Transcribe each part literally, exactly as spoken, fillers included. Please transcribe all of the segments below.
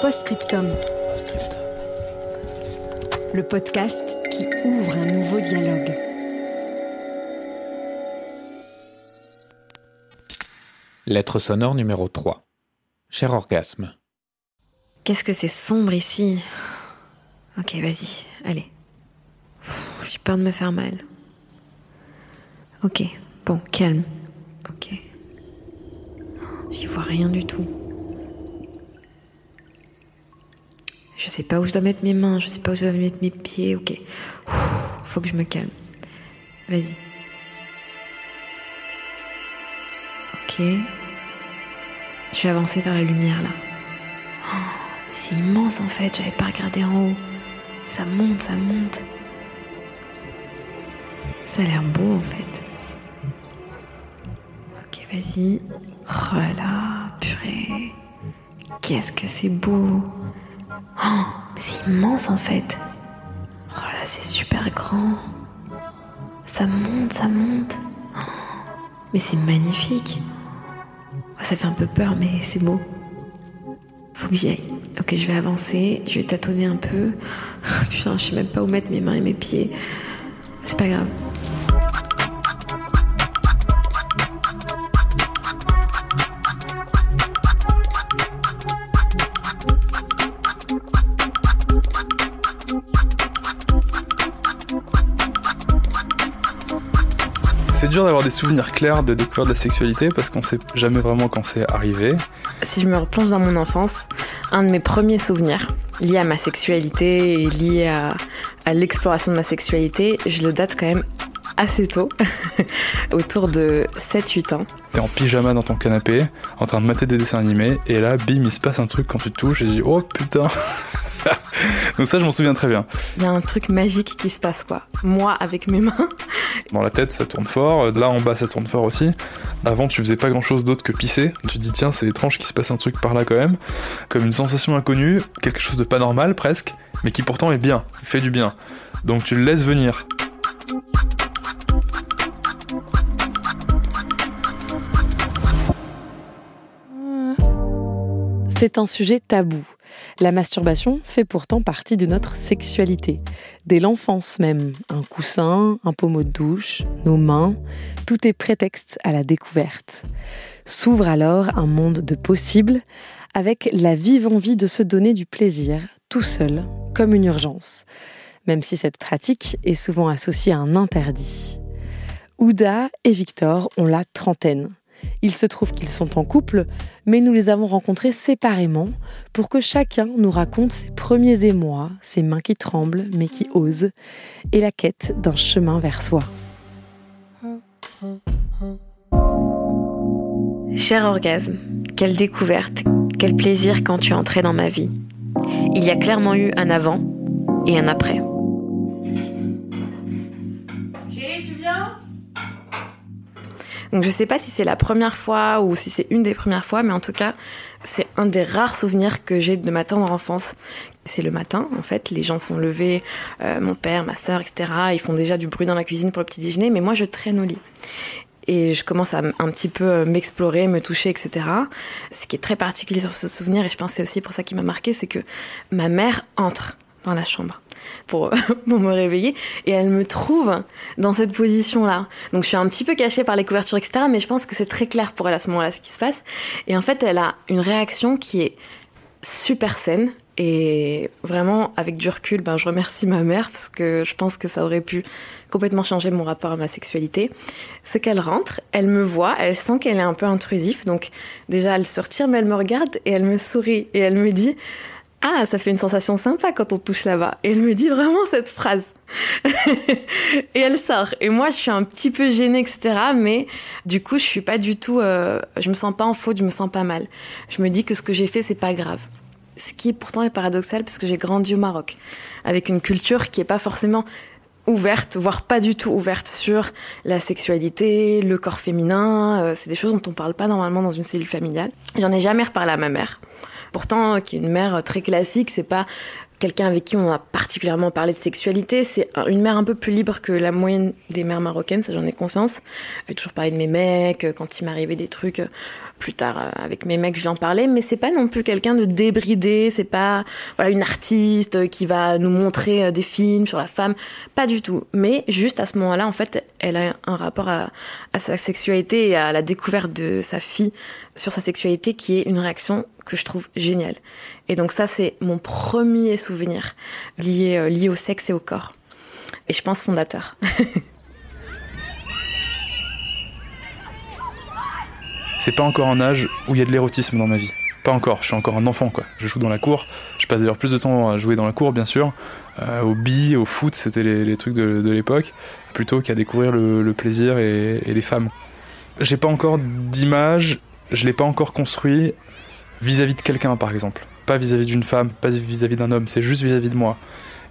Postscriptum. Le podcast qui ouvre un nouveau dialogue. Lettre sonore numéro trois. Cher orgasme. Qu'est-ce que c'est sombre ici. Ok, vas-y, allez. J'ai peur de me faire mal. Ok, bon, calme. Ok. J'y vois rien du tout. Je sais pas où je dois mettre mes mains, je sais pas où je dois mettre mes pieds, ok. Ouh, faut que je me calme. Vas-y. Ok. Je vais avancer vers la lumière là. Oh, c'est immense en fait, j'avais pas regardé en haut. Ça monte, ça monte. Ça a l'air beau en fait. Ok, vas-y. Oh là là, purée. Qu'est-ce que c'est beau! Oh, mais c'est immense en fait. Oh là, c'est super grand. Ça monte, ça monte. Oh, mais c'est magnifique. Oh, ça fait un peu peur, mais c'est beau. Faut que j'y aille. Ok, je vais avancer. Je vais tâtonner un peu. Oh, putain, je sais même pas où mettre mes mains et mes pieds. C'est pas grave. C'est dur d'avoir des souvenirs clairs de découverte de la sexualité parce qu'on sait jamais vraiment quand c'est arrivé. Si je me replonge dans mon enfance, un de mes premiers souvenirs liés à ma sexualité et liés à, à l'exploration de ma sexualité, je le date quand même assez tôt, autour de sept huit ans. T'es en pyjama dans ton canapé, en train de mater des dessins animés, et là, bim, il se passe un truc quand tu te touches, et je dis « Oh putain !» Donc ça, je m'en souviens très bien. Il y a un truc magique qui se passe, quoi. Moi, avec mes mains. Dans la tête, ça tourne fort. Là, en bas, ça tourne fort aussi. Avant, tu faisais pas grand-chose d'autre que pisser. Tu te dis, tiens, c'est étrange qu'il se passe un truc par là, quand même. Comme une sensation inconnue, quelque chose de pas normal, presque, mais qui pourtant est bien, fait du bien. Donc tu le laisses venir. C'est un sujet tabou. La masturbation fait pourtant partie de notre sexualité. Dès l'enfance même, un coussin, un pommeau de douche, nos mains, tout est prétexte à la découverte. S'ouvre alors un monde de possibles, avec la vive envie de se donner du plaisir, tout seul, comme une urgence. Même si cette pratique est souvent associée à un interdit. Houda et Victor ont la trentaine. Il se trouve qu'ils sont en couple, mais nous les avons rencontrés séparément pour que chacun nous raconte ses premiers émois, ses mains qui tremblent mais qui osent, et la quête d'un chemin vers soi. Cher orgasme, quelle découverte, quel plaisir quand tu entrais dans ma vie. Il y a clairement eu un avant et un après. Chérie, tu viens ? Donc je sais pas si c'est la première fois ou si c'est une des premières fois, mais en tout cas, c'est un des rares souvenirs que j'ai de ma tendre enfance. C'est le matin, en fait, les gens sont levés, euh, mon père, ma sœur, et cetera. Ils font déjà du bruit dans la cuisine pour le petit déjeuner, mais moi je traîne au lit. Et je commence à un petit peu m'explorer, me toucher, et cetera. Ce qui est très particulier sur ce souvenir, et je pense que c'est aussi pour ça qu'il m'a marqué, c'est que ma mère entre dans la chambre. Pour, pour me réveiller, et elle me trouve dans cette position-là. Donc je suis un petit peu cachée par les couvertures, et cetera, mais je pense que c'est très clair pour elle à ce moment-là, ce qui se passe. Et en fait, elle a une réaction qui est super saine, et vraiment, avec du recul, ben, je remercie ma mère, parce que je pense que ça aurait pu complètement changer mon rapport à ma sexualité. C'est qu'elle rentre, elle me voit, elle sent qu'elle est un peu intrusive, donc déjà, elle se retire, mais elle me regarde, et elle me sourit, et elle me dit... « Ah, ça fait une sensation sympa quand on touche là-bas ». Et elle me dit vraiment cette phrase. Et elle sort. Et moi, je suis un petit peu gênée, et cetera. Mais du coup, je suis pas du tout... Euh, je me sens pas en faute, je me sens pas mal. Je me dis que ce que j'ai fait, c'est pas grave. Ce qui, pourtant, est paradoxal parce que j'ai grandi au Maroc, avec une culture qui est pas forcément ouverte, voire pas du tout ouverte sur la sexualité, le corps féminin. Euh, c'est des choses dont on parle pas normalement dans une cellule familiale. J'en ai jamais reparlé à ma mère. Pourtant, qui est une mère très classique, c'est pas quelqu'un avec qui on a particulièrement parlé de sexualité, c'est une mère un peu plus libre que la moyenne des mères marocaines, ça j'en ai conscience. J'ai toujours parlé de mes mecs, quand il m'arrivait des trucs, plus tard avec mes mecs je lui en parlais, mais c'est pas non plus quelqu'un de débridé, c'est pas voilà, une artiste qui va nous montrer des films sur la femme, pas du tout. Mais juste à ce moment-là, en fait, elle a un rapport à, à sa sexualité et à la découverte de sa fille sur sa sexualité qui est une réaction que je trouve géniale. Et donc ça, c'est mon premier souvenir lié, euh, lié au sexe et au corps. Et je pense fondateur. C'est pas encore un âge où il y a de l'érotisme dans ma vie. Pas encore, je suis encore un enfant, quoi. Je joue dans la cour, je passe d'ailleurs plus de temps à jouer dans la cour, bien sûr, euh, au billes, au foot, c'était les, les trucs de, de l'époque, plutôt qu'à découvrir le, le plaisir et, et les femmes. J'ai pas encore d'image, je l'ai pas encore construit vis-à-vis de quelqu'un, par exemple. Pas vis-à-vis d'une femme, pas vis-à-vis d'un homme, c'est juste vis-à-vis de moi.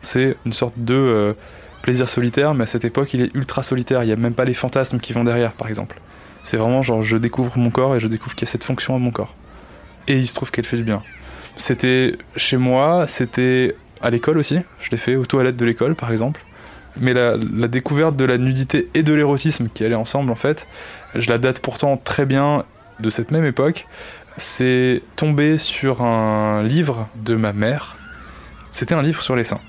C'est une sorte de euh, plaisir solitaire, mais à cette époque, il est ultra solitaire. Il n'y a même pas les fantasmes qui vont derrière, par exemple. C'est vraiment genre, je découvre mon corps et je découvre qu'il y a cette fonction à mon corps. Et il se trouve qu'elle fait du bien. C'était chez moi, c'était à l'école aussi. Je l'ai fait aux toilettes de l'école, par exemple. Mais la, la découverte de la nudité et de l'érotisme qui allaient ensemble, en fait, je la date pourtant très bien de cette même époque. C'est tombé sur un livre de ma mère. C'était un livre sur les seins.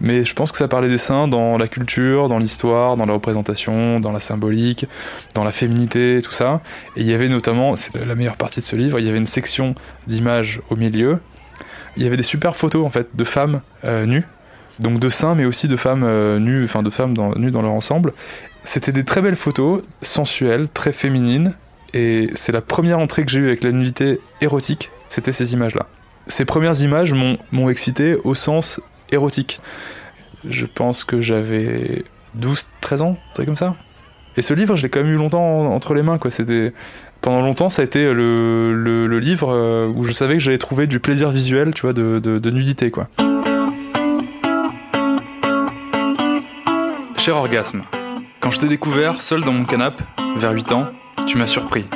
Mais je pense que ça parlait des seins dans la culture, dans l'histoire, dans la représentation, dans la symbolique, dans la féminité, tout ça. Et il y avait notamment, c'est la meilleure partie de ce livre, il y avait une section d'images au milieu. Il y avait des super photos, en fait, de femmes euh, nues. Donc de seins, mais aussi de femmes euh, nues, enfin de femmes dans, nues dans leur ensemble. C'était des très belles photos, sensuelles, très féminines. Et c'est la première entrée que j'ai eue avec la nudité érotique, c'était ces images-là. Ces premières images m'ont, m'ont excité au sens érotique. Je pense que j'avais douze treize ans, un truc comme ça. Et ce livre, je l'ai quand même eu longtemps entre les mains, quoi. C'était... Pendant longtemps, ça a été le, le, le livre où je savais que j'allais trouver du plaisir visuel, tu vois, de, de, de nudité, quoi. Cher orgasme, quand je t'ai découvert, seul dans mon canapé, vers huit ans, tu m'as surpris.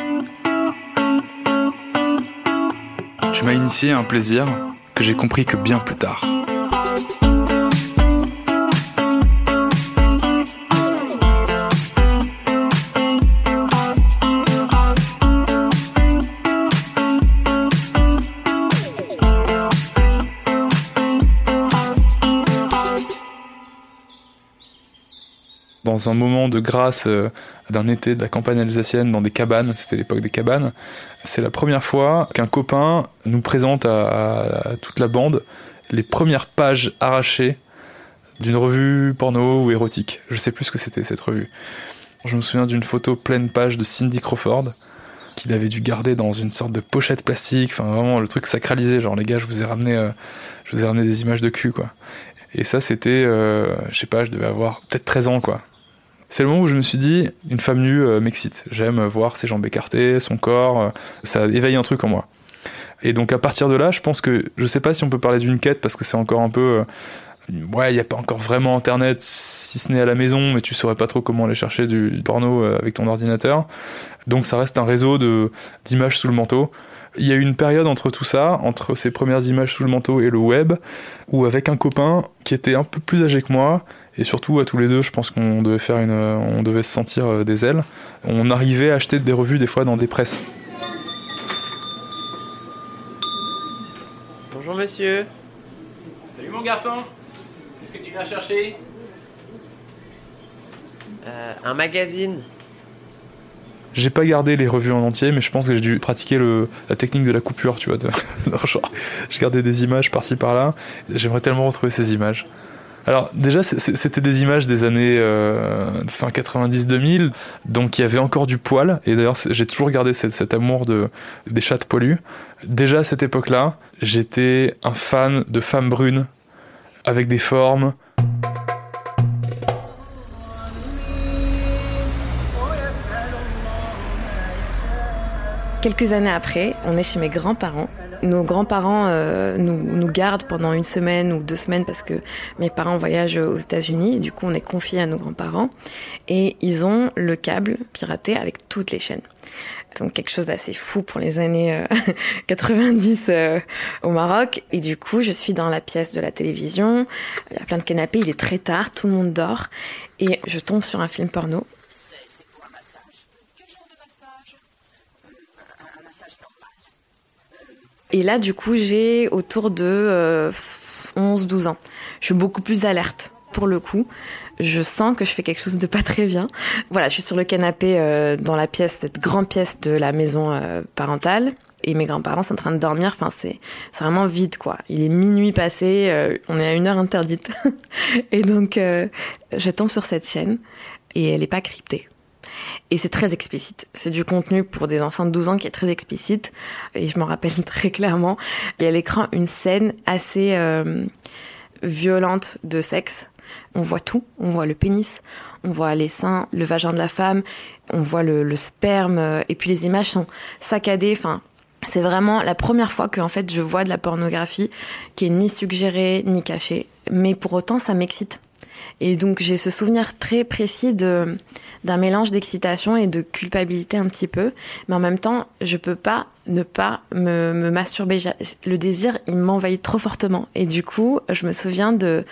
Tu m'as initié à un plaisir que j'ai compris que bien plus tard. Dans un moment de grâce euh, d'un été de la campagne alsacienne dans des cabanes, c'était l'époque des cabanes, c'est la première fois qu'un copain nous présente à, à toute la bande les premières pages arrachées d'une revue porno ou érotique. Je sais plus ce que c'était cette revue. Je me souviens d'une photo pleine page de Cindy Crawford qu'il avait dû garder dans une sorte de pochette plastique, enfin vraiment le truc sacralisé, genre les gars je vous ai ramené, euh, je vous ai ramené des images de cul quoi. Et ça c'était, euh, je sais pas, je devais avoir peut-être treize ans quoi. C'est le moment où je me suis dit, une femme nue euh, m'excite. J'aime voir ses jambes écartées, son corps, euh, ça éveille un truc en moi. Et donc à partir de là, je pense que, je sais pas si on peut parler d'une quête, parce que c'est encore un peu... Euh, ouais, il n'y a pas encore vraiment Internet, si ce n'est à la maison, mais tu saurais pas trop comment aller chercher du, du porno euh, avec ton ordinateur. Donc ça reste un réseau de, d'images sous le manteau. Il y a eu une période entre tout ça, entre ces premières images sous le manteau et le web, où avec un copain qui était un peu plus âgé que moi, et surtout, à tous les deux, je pense qu'on devait faire une, on devait se sentir des ailes. On arrivait à acheter des revues, des fois, dans des presses. Bonjour, monsieur. Salut, mon garçon. Qu'est-ce que tu viens chercher ? euh, Un magazine. J'ai pas gardé les revues en entier, mais je pense que j'ai dû pratiquer le, la technique de la coupure, tu vois. De, genre, je gardais des images par-ci, par-là. J'aimerais tellement retrouver ces images. Alors déjà, c'était des images des années euh, fin quatre-vingt-dix deux mille, donc il y avait encore du poil, et d'ailleurs j'ai toujours gardé cette, cet amour de, des chattes poilues. Déjà à cette époque-là, j'étais un fan de femmes brunes, avec des formes. Quelques années après, on est chez mes grands-parents. Nos grands-parents euh, nous, nous gardent pendant une semaine ou deux semaines parce que mes parents voyagent aux États-Unis et du coup on est confiés à nos grands-parents et ils ont le câble piraté avec toutes les chaînes. Donc quelque chose d'assez fou pour les années euh, quatre-vingt-dix euh, au Maroc. Et du coup, je suis dans la pièce de la télévision, il y a plein de canapés, il est très tard, tout le monde dort et je tombe sur un film porno. Et là, du coup, j'ai autour de euh, onze douze ans. Je suis beaucoup plus alerte, pour le coup. Je sens que je fais quelque chose de pas très bien. Voilà, je suis sur le canapé euh, dans la pièce, cette grande pièce de la maison euh, parentale. Et mes grands-parents sont en train de dormir. Enfin, c'est, c'est vraiment vide, quoi. Il est minuit passé, euh, on est à une heure interdite. Et donc, euh, je tombe sur cette chaîne et elle est pas cryptée. Et c'est très explicite. C'est du contenu pour des enfants de douze ans qui est très explicite. Et je m'en rappelle très clairement. Il y a à l'écran une scène assez euh, violente de sexe. On voit tout. On voit le pénis, on voit les seins, le vagin de la femme, on voit le, le sperme. Et puis les images sont saccadées. Enfin, c'est vraiment la première fois que en fait, je vois de la pornographie qui est ni suggérée, ni cachée. Mais pour autant, ça m'excite. Et donc j'ai ce souvenir très précis de, d'un mélange d'excitation et de culpabilité un petit peu, mais en même temps je peux pas ne pas me, me masturber, le désir il m'envahit trop fortement et du coup je me souviens de,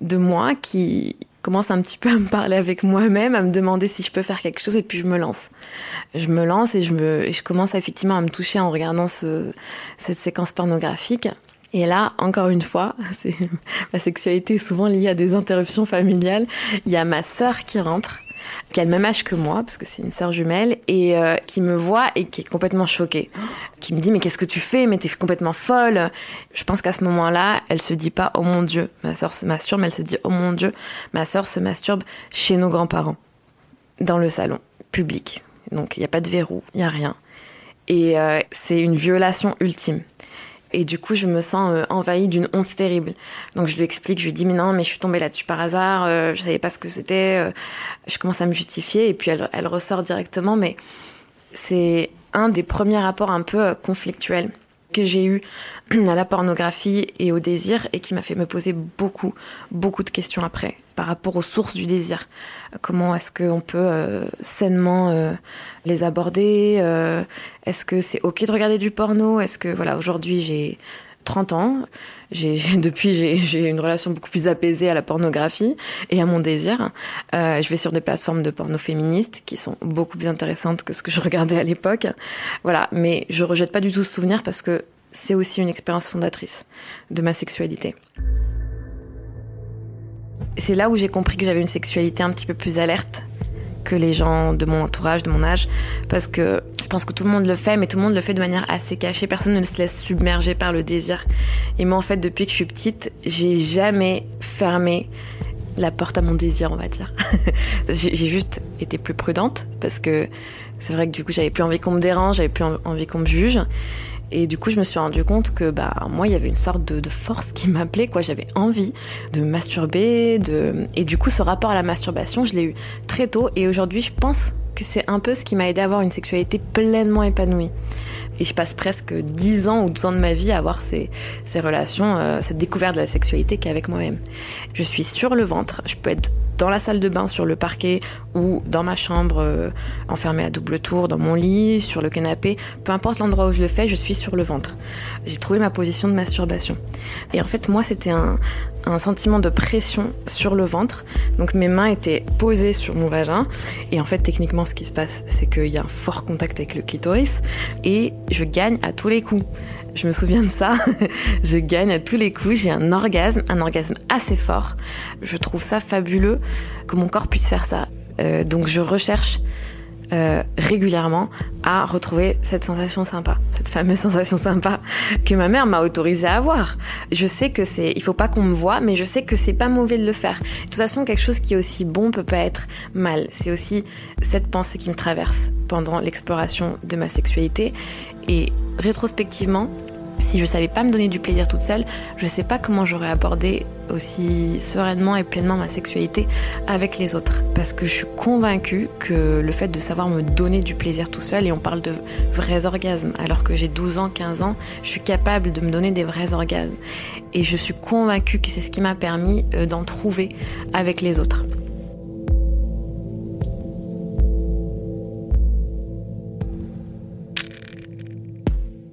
de moi qui commence un petit peu à me parler avec moi-même, à me demander si je peux faire quelque chose et puis je me lance. Je me lance et je, me, et je commence effectivement à me toucher en regardant ce, cette séquence pornographique. Et là, encore une fois, c'est... ma sexualité est souvent liée à des interruptions familiales. Il y a ma sœur qui rentre, qui a le même âge que moi, parce que c'est une sœur jumelle, et euh, qui me voit et qui est complètement choquée. Qui me dit, mais qu'est-ce que tu fais? Mais t'es complètement folle. Je pense qu'à ce moment-là, elle se dit pas, oh mon Dieu, ma sœur se masturbe, mais elle se dit, oh mon Dieu, ma sœur se masturbe chez nos grands-parents, dans le salon public. Donc il n'y a pas de verrou, il n'y a rien. Et euh, c'est une violation ultime. Et du coup, je me sens envahie d'une honte terrible. Donc, je lui explique, je lui dis, mais non, mais je suis tombée là-dessus par hasard, euh, je savais pas ce que c'était. Euh, je commence à me justifier et puis elle, elle ressort directement. Mais c'est un des premiers rapports un peu conflictuels que j'ai eu à la pornographie et au désir et qui m'a fait me poser beaucoup, beaucoup de questions après par rapport aux sources du désir. Comment est-ce qu'on peut euh, sainement euh, les aborder euh, Est-ce que c'est OK de regarder du porno Est-ce que, voilà, aujourd'hui, j'ai trente ans. J'ai, j'ai, depuis, j'ai, j'ai une relation beaucoup plus apaisée à la pornographie et à mon désir. Euh, je vais sur des plateformes de porno féministes qui sont beaucoup plus intéressantes que ce que je regardais à l'époque. Voilà, mais je rejette pas du tout ce souvenir parce que c'est aussi une expérience fondatrice de ma sexualité. C'est là où j'ai compris que j'avais une sexualité un petit peu plus alerte que les gens de mon entourage, de mon âge, parce que je pense que tout le monde le fait, mais tout le monde le fait de manière assez cachée. Personne ne se laisse submerger par le désir. Et moi, en fait, depuis que je suis petite, j'ai jamais fermé la porte à mon désir, on va dire. J'ai juste été plus prudente, parce que c'est vrai que du coup, j'avais plus envie qu'on me dérange, j'avais plus envie qu'on me juge. Et du coup, je me suis rendu compte que, bah, moi, il y avait une sorte de, de force qui m'appelait, quoi. J'avais envie de me masturber, de... Et du coup, ce rapport à la masturbation, je l'ai eu très tôt. Et aujourd'hui, je pense que c'est un peu ce qui m'a aidé à avoir une sexualité pleinement épanouie. Et je passe presque dix ans ou douze ans de ma vie à avoir ces, ces relations, euh, cette découverte de la sexualité qui est avec moi-même. Je suis sur le ventre, je peux être dans la salle de bain, sur le parquet, ou dans ma chambre, euh, enfermée à double tour, dans mon lit, sur le canapé. Peu importe l'endroit où je le fais, je suis sur le ventre. J'ai trouvé ma position de masturbation. Et en fait, moi, c'était un, un sentiment de pression sur le ventre. Donc mes mains étaient posées sur mon vagin. Et en fait, techniquement, ce qui se passe, c'est qu'il y a un fort contact avec le clitoris. Et je gagne à tous les coups. Je me souviens de ça. Je gagne à tous les coups. J'ai un orgasme, un orgasme assez fort. Je trouve ça fabuleux que mon corps puisse faire ça. Euh, donc je recherche euh, régulièrement à retrouver cette sensation sympa, cette fameuse sensation sympa que ma mère m'a autorisée à avoir. Je sais que c'est, il faut pas qu'on me voie, mais je sais que c'est pas mauvais de le faire. De toute façon, quelque chose qui est aussi bon peut pas être mal. C'est aussi cette pensée qui me traverse pendant l'exploration de ma sexualité. Et rétrospectivement, si je savais pas me donner du plaisir toute seule, je sais pas comment j'aurais abordé aussi sereinement et pleinement ma sexualité avec les autres. Parce que je suis convaincue que le fait de savoir me donner du plaisir tout seul, et on parle de vrais orgasmes, alors que j'ai douze ans, quinze ans, je suis capable de me donner des vrais orgasmes. Et je suis convaincue que c'est ce qui m'a permis d'en trouver avec les autres.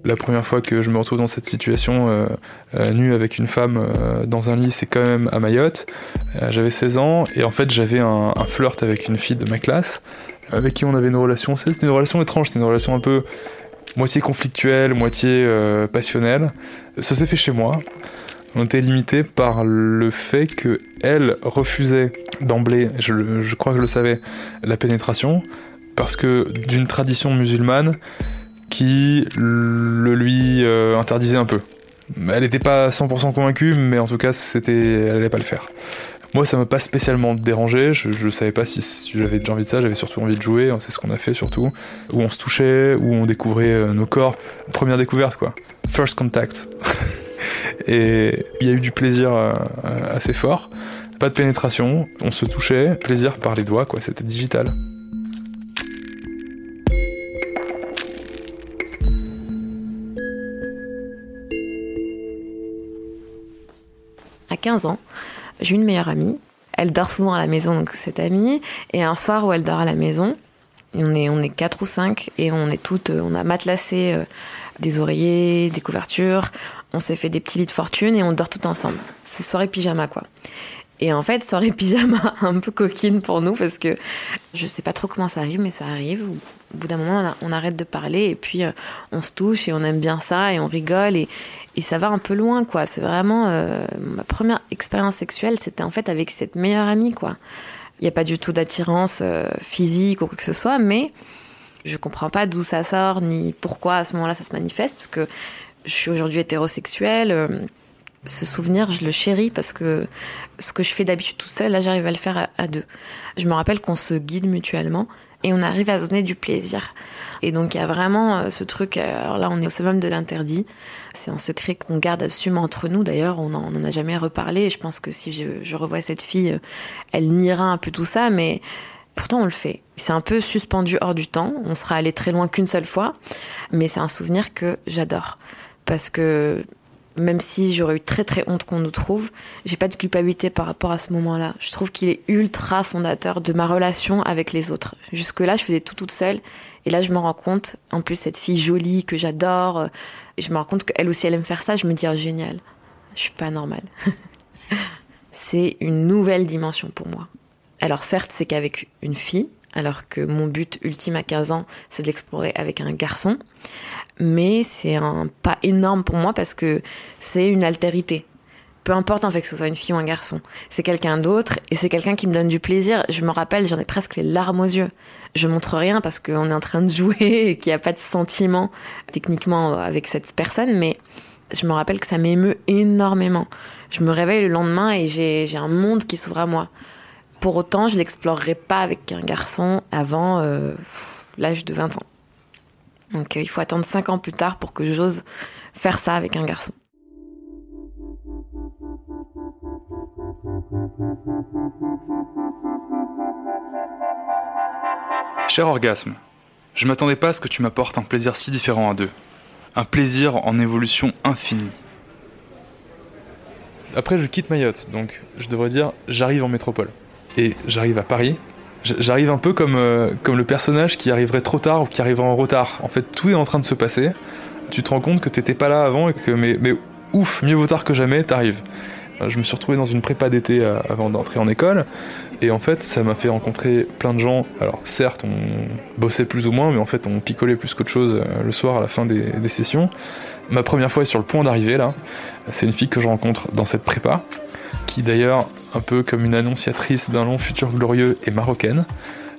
La première fois que je me retrouve dans cette situation euh, euh, nue avec une femme euh, dans un lit, c'est quand même à Mayotte. Euh, j'avais seize ans et en fait j'avais un, un flirt avec une fille de ma classe avec qui on avait une relation. C'était une relation étrange, c'était une relation un peu moitié conflictuelle, moitié euh, passionnelle. Ça s'est fait chez moi. On était limité par le fait qu'elle refusait d'emblée, je, je crois que je le savais, la pénétration parce que d'une tradition musulmane qui le lui euh, interdisait un peu. Elle n'était pas cent pour cent convaincue, mais en tout cas, c'était, elle n'allait pas le faire. Moi, ça ne m'a pas spécialement dérangé, je ne savais pas si, si j'avais déjà envie de ça, j'avais surtout envie de jouer, c'est ce qu'on a fait surtout, où on se touchait, où on découvrait nos corps. Première découverte, quoi. First contact. Et il y a eu du plaisir assez fort, pas de pénétration, on se touchait, plaisir par les doigts, quoi. C'était digital. quinze ans, j'ai une meilleure amie, elle dort souvent à la maison, donc cette amie, et un soir où elle dort à la maison, on est, on est quatre ou cinq, et on est toutes, on a matelassé euh, des oreillers, des couvertures, on s'est fait des petits lits de fortune, et on dort toutes ensemble. C'est soirée pyjama, quoi. Et en fait, soirée pyjama un peu coquine pour nous, parce que je sais pas trop comment ça arrive, mais ça arrive. Au bout d'un moment, on, a, on arrête de parler, et puis euh, on se touche, et on aime bien ça, et on rigole, et... Et ça va un peu loin, quoi. C'est vraiment... Euh, ma première expérience sexuelle, c'était en fait avec cette meilleure amie, quoi. Il n'y a pas du tout d'attirance euh, physique ou quoi que ce soit, mais je comprends pas d'où ça sort, ni pourquoi à ce moment-là ça se manifeste, parce que je suis aujourd'hui hétérosexuelle. Euh, ce souvenir, je le chéris, parce que ce que je fais d'habitude tout seul, là, j'arrive à le faire à, à deux. Je me rappelle qu'on se guide mutuellement, et on arrive à se donner du plaisir. Et donc il y a vraiment ce truc, alors là on est au summum de l'interdit, c'est un secret qu'on garde absolument entre nous, d'ailleurs on n'en a jamais reparlé, et je pense que si je, je revois cette fille, elle niera un peu tout ça, mais pourtant on le fait. C'est un peu suspendu hors du temps, on sera allé très loin qu'une seule fois, mais c'est un souvenir que j'adore, parce que même si j'aurais eu très très honte qu'on nous trouve, j'ai pas de culpabilité par rapport à ce moment-là. Je trouve qu'il est ultra fondateur de ma relation avec les autres. Jusque-là, je faisais tout toute seule, et là je me rends compte, en plus cette fille jolie que j'adore, je me rends compte qu'elle aussi elle aime faire ça, je me dis oh, génial, je suis pas normale. C'est une nouvelle dimension pour moi. Alors certes, c'est qu'avec une fille, alors que mon but ultime à quinze ans, c'est de l'explorer avec un garçon. Mais c'est un pas énorme pour moi parce que c'est une altérité. Peu importe en fait que ce soit une fille ou un garçon. C'est quelqu'un d'autre et c'est quelqu'un qui me donne du plaisir. Je me rappelle, j'en ai presque les larmes aux yeux. Je montre rien parce qu'on est en train de jouer et qu'il n'y a pas de sentiment techniquement avec cette personne. Mais je me rappelle que ça m'émeut énormément. Je me réveille le lendemain et j'ai, j'ai un monde qui s'ouvre à moi. Pour autant, je l'explorerai pas avec un garçon avant euh, l'âge de vingt ans. Donc euh, il faut attendre cinq ans plus tard pour que j'ose faire ça avec un garçon. Cher orgasme, je m'attendais pas à ce que tu m'apportes un plaisir si différent à deux. Un plaisir en évolution infinie. Après, je quitte Mayotte, donc je devrais dire j'arrive en métropole. Et j'arrive à Paris, j'arrive un peu comme, euh, comme le personnage qui arriverait trop tard ou qui arriverait en retard. En fait, tout est en train de se passer. Tu te rends compte que t'étais pas là avant et que, mais, mais ouf, mieux vaut tard que jamais, t'arrives. Je me suis retrouvé dans une prépa d'été euh, avant d'entrer en école. Et en fait, ça m'a fait rencontrer plein de gens. Alors certes, on bossait plus ou moins, mais en fait, on picolait plus qu'autre chose euh, le soir à la fin des, des sessions. Ma première fois est sur le point d'arriver, là. C'est une fille que je rencontre dans cette prépa, qui d'ailleurs, un peu comme une annonciatrice d'un long futur glorieux, est marocaine.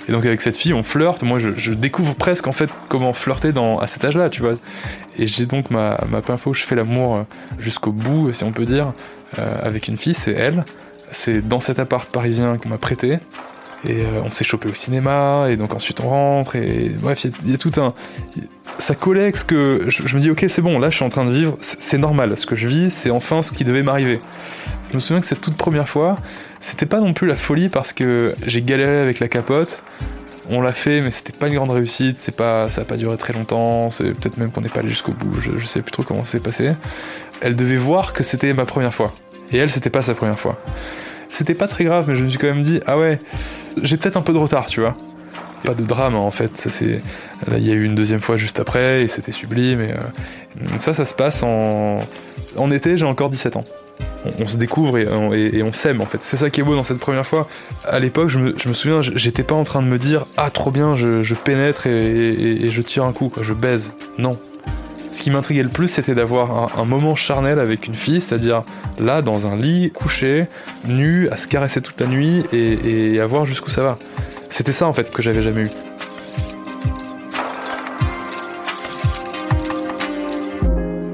Et donc avec cette fille, on flirte. Moi, je, je découvre presque en fait comment flirter dans, à cet âge-là, tu vois. Et j'ai donc ma, ma première fois où je fais l'amour jusqu'au bout, si on peut dire, euh, avec une fille, c'est elle. C'est dans cet appart parisien qu'on m'a prêté. Et euh, on s'est chopé au cinéma, et donc ensuite on rentre, et bref, il y, y a tout un... Ça collait avec ce que... Je, je me dis, ok, c'est bon, là je suis en train de vivre, c'est, c'est normal, ce que je vis, c'est enfin ce qui devait m'arriver. Je me souviens que cette toute première fois, c'était pas non plus la folie, parce que j'ai galéré avec la capote, on l'a fait, mais c'était pas une grande réussite, c'est pas, ça a pas duré très longtemps, c'est peut-être même qu'on n'est pas allé jusqu'au bout, je, je sais plus trop comment ça s'est passé. Elle devait voir que c'était ma première fois, et elle, c'était pas sa première fois. C'était pas très grave, mais je me suis quand même dit, ah ouais, j'ai peut-être un peu de retard, tu vois. Pas de drame, hein, en fait. Ça, c'est... Là, il y a eu une deuxième fois juste après, et c'était sublime. Et, euh... Donc ça, ça se passe en... En été, j'ai encore dix-sept ans. On, on se découvre et on, et, et on s'aime, en fait. C'est ça qui est beau dans cette première fois. À l'époque, je me, je me souviens, j'étais pas en train de me dire, ah, trop bien, je, je pénètre et, et, et je tire un coup, quoi, je baise. Non. Ce qui m'intriguait le plus, c'était d'avoir un, un moment charnel avec une fille, c'est-à-dire là, dans un lit, couché, nu, à se caresser toute la nuit et, et à voir jusqu'où ça va. C'était ça, en fait, que j'avais jamais eu.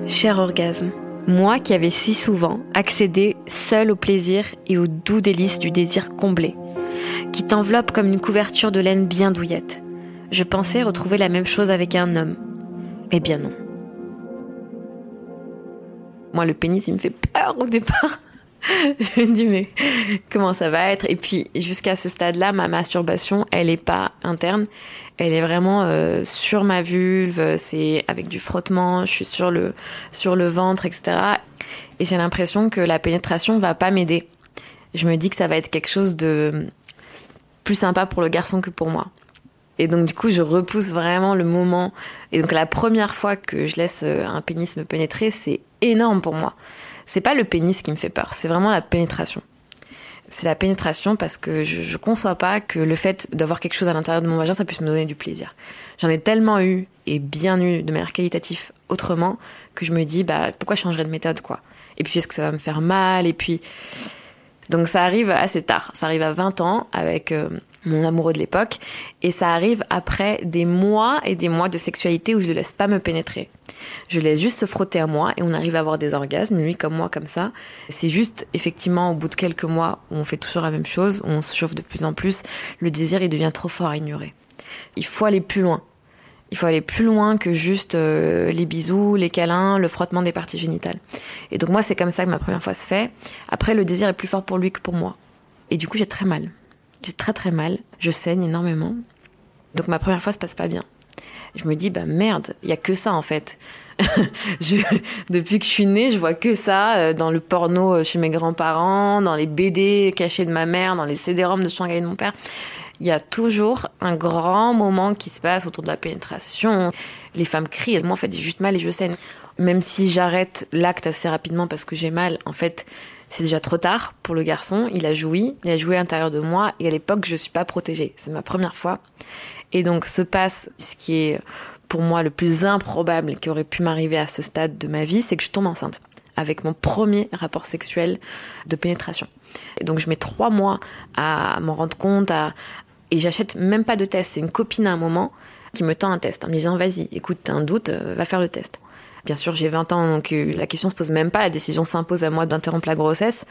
Cher orgasme, moi qui avais si souvent accédé seul au plaisir et au doux délice du désir comblé, qui t'enveloppe comme une couverture de laine bien douillette. Je pensais retrouver la même chose avec un homme. Eh bien non. Moi, le pénis, il me fait peur au départ. Je me dis, mais comment ça va être ? Et puis, jusqu'à ce stade-là, ma masturbation, elle n'est pas interne. Elle est vraiment euh, sur ma vulve, c'est avec du frottement, je suis sur le, sur le ventre, et cetera. Et j'ai l'impression que la pénétration ne va pas m'aider. Je me dis que ça va être quelque chose de plus sympa pour le garçon que pour moi. Et donc, du coup, je repousse vraiment le moment. Et donc, la première fois que je laisse un pénis me pénétrer, c'est énorme pour moi. C'est pas le pénis qui me fait peur, c'est vraiment la pénétration. C'est la pénétration parce que je, je conçois pas que le fait d'avoir quelque chose à l'intérieur de mon vagin, ça puisse me donner du plaisir. J'en ai tellement eu, et bien eu, de manière qualitative autrement, que je me dis, bah, pourquoi je changerais de méthode, quoi ? Et puis, est-ce que ça va me faire mal ? Et puis... Donc, ça arrive assez tard. Ça arrive à vingt ans, avec... Euh, mon amoureux de l'époque, et ça arrive après des mois et des mois de sexualité où je ne laisse pas me pénétrer. Je laisse juste se frotter à moi et on arrive à avoir des orgasmes, lui comme moi, comme ça. C'est juste, effectivement, au bout de quelques mois, on fait toujours la même chose, on se chauffe de plus en plus, le désir, il devient trop fort à ignorer. Il faut aller plus loin. Il faut aller plus loin que juste euh, les bisous, les câlins, le frottement des parties génitales. Et donc moi, c'est comme ça que ma première fois se fait. Après, le désir est plus fort pour lui que pour moi. Et du coup, j'ai très mal. J'ai très très mal, je saigne énormément. Donc ma première fois se passe pas bien. Je me dis, bah merde, il y a que ça en fait. je, depuis que je suis née, je vois que ça dans le porno chez mes grands-parents, dans les B D cachés de ma mère, dans les C D-ROM de Shanghai de mon père. Il y a toujours un grand moment qui se passe autour de la pénétration. Les femmes crient, et moi en fait j'ai juste mal et je saigne. Même si j'arrête l'acte assez rapidement parce que j'ai mal, en fait... C'est déjà trop tard pour le garçon, il a joui, il a joui à l'intérieur de moi et à l'époque je suis pas protégée, c'est ma première fois. Et donc se passe ce qui est pour moi le plus improbable qui aurait pu m'arriver à ce stade de ma vie, c'est que je tombe enceinte avec mon premier rapport sexuel de pénétration. Et donc je mets trois mois à m'en rendre compte à... et j'achète même pas de test, c'est une copine à un moment qui me tend un test en me disant vas-y, écoute, t'as un doute, va faire le test. Bien sûr, j'ai vingt ans, donc la question se pose même pas. La décision s'impose à moi d'interrompre la grossesse.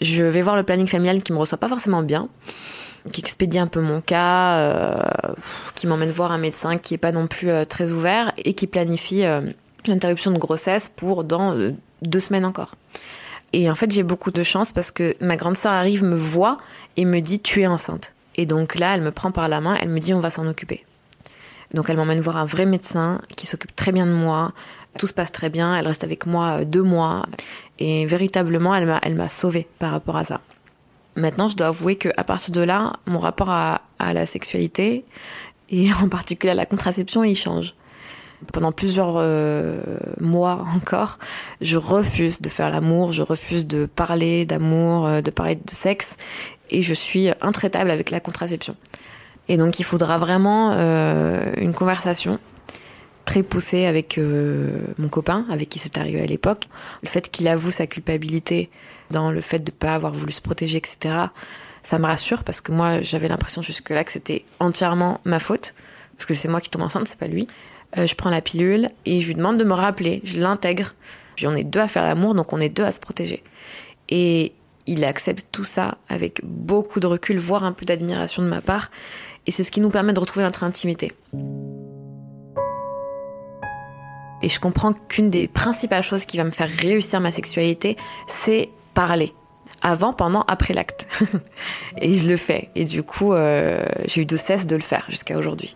Je vais voir le planning familial qui me reçoit pas forcément bien, qui expédie un peu mon cas, euh, qui m'emmène voir un médecin qui est pas non plus euh, très ouvert et qui planifie euh, l'interruption de grossesse pour dans euh, deux semaines encore. Et en fait, j'ai beaucoup de chance parce que ma grande sœur arrive, me voit et me dit « tu es enceinte ». Et donc là, elle me prend par la main, elle me dit « on va s'en occuper ». Donc elle m'emmène voir un vrai médecin qui s'occupe très bien de moi. Tout se passe très bien, elle reste avec moi deux mois. Et véritablement, elle m'a, elle m'a sauvée par rapport à ça. Maintenant, je dois avouer qu'à partir de là, mon rapport à, à la sexualité, et en particulier à la contraception, il change. Pendant plusieurs euh, mois encore, je refuse de faire l'amour, je refuse de parler d'amour, de parler de sexe, et je suis intraitable avec la contraception. Et donc, il faudra vraiment euh, une conversation très poussée avec euh, mon copain, avec qui c'est arrivé à l'époque. Le fait qu'il avoue sa culpabilité dans le fait de ne pas avoir voulu se protéger, et cetera, ça me rassure parce que moi j'avais l'impression jusque-là que c'était entièrement ma faute parce que c'est moi qui tombe enceinte, c'est pas lui. Euh, je prends la pilule et je lui demande de me rappeler, je l'intègre. On est deux à faire l'amour, donc on est deux à se protéger. Et il accepte tout ça avec beaucoup de recul, voire un peu d'admiration de ma part. Et c'est ce qui nous permet de retrouver notre intimité. Et je comprends qu'une des principales choses qui va me faire réussir ma sexualité, c'est parler. Avant, pendant, après l'acte. Et je le fais. Et du coup, euh, j'ai eu de cesse de le faire jusqu'à aujourd'hui.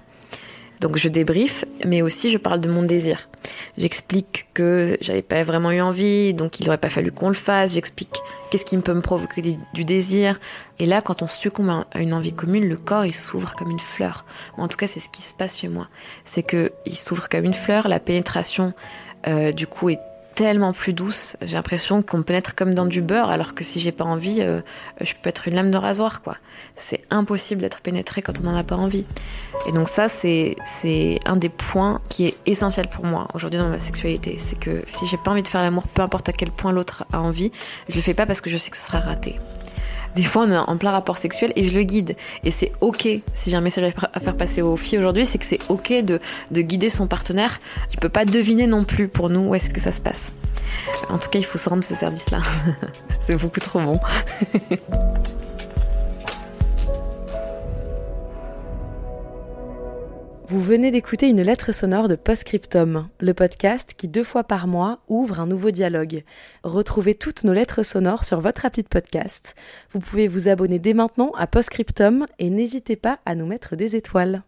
Donc je débriefe, mais aussi je parle de mon désir. J'explique que j'avais pas vraiment eu envie, donc il aurait pas fallu qu'on le fasse. J'explique qu'est-ce qui peut me provoquer du désir. Et là, quand on succombe à une envie commune, le corps, il s'ouvre comme une fleur. En tout cas, c'est ce qui se passe chez moi. C'est que il s'ouvre comme une fleur, la pénétration, euh, du coup, est tellement plus douce. J'ai l'impression qu'on me pénètre comme dans du beurre, alors que si j'ai pas envie, euh, je peux être une lame de rasoir, quoi. C'est impossible d'être pénétré quand on n'en a pas envie. Et donc ça, c'est, c'est un des points qui est essentiel pour moi aujourd'hui dans ma sexualité. C'est que si j'ai pas envie de faire l'amour, peu importe à quel point l'autre a envie, je le fais pas parce que je sais que ce sera raté. Des fois, on est en plein rapport sexuel et je le guide. Et c'est OK. Si j'ai un message à faire passer aux filles aujourd'hui, c'est que c'est OK de, de guider son partenaire qui ne peut pas deviner non plus pour nous où est-ce que ça se passe. En tout cas, il faut se rendre ce service-là. C'est beaucoup trop bon. Vous venez d'écouter une lettre sonore de Postscriptum, le podcast qui deux fois par mois ouvre un nouveau dialogue. Retrouvez toutes nos lettres sonores sur votre appli de podcast. Vous pouvez vous abonner dès maintenant à Postscriptum et n'hésitez pas à nous mettre des étoiles.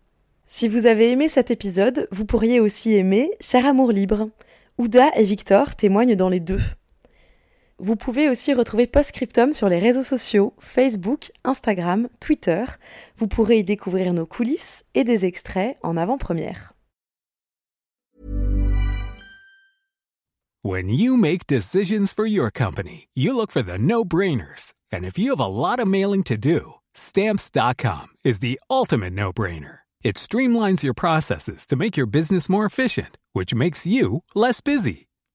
Si vous avez aimé cet épisode, vous pourriez aussi aimer Cher Amour Libre. Houda et Victor témoignent dans les deux. Vous pouvez aussi retrouver Postscriptum sur les réseaux sociaux, Facebook, Instagram, Twitter. Vous pourrez y découvrir nos coulisses et des extraits en avant-première. When you make decisions for your company, you look for the no-brainers. And if you have a lot of mailing to do, Stamps dot com is the ultimate no-brainer. It streamlines your processes to make your business more efficient, which makes you less busy.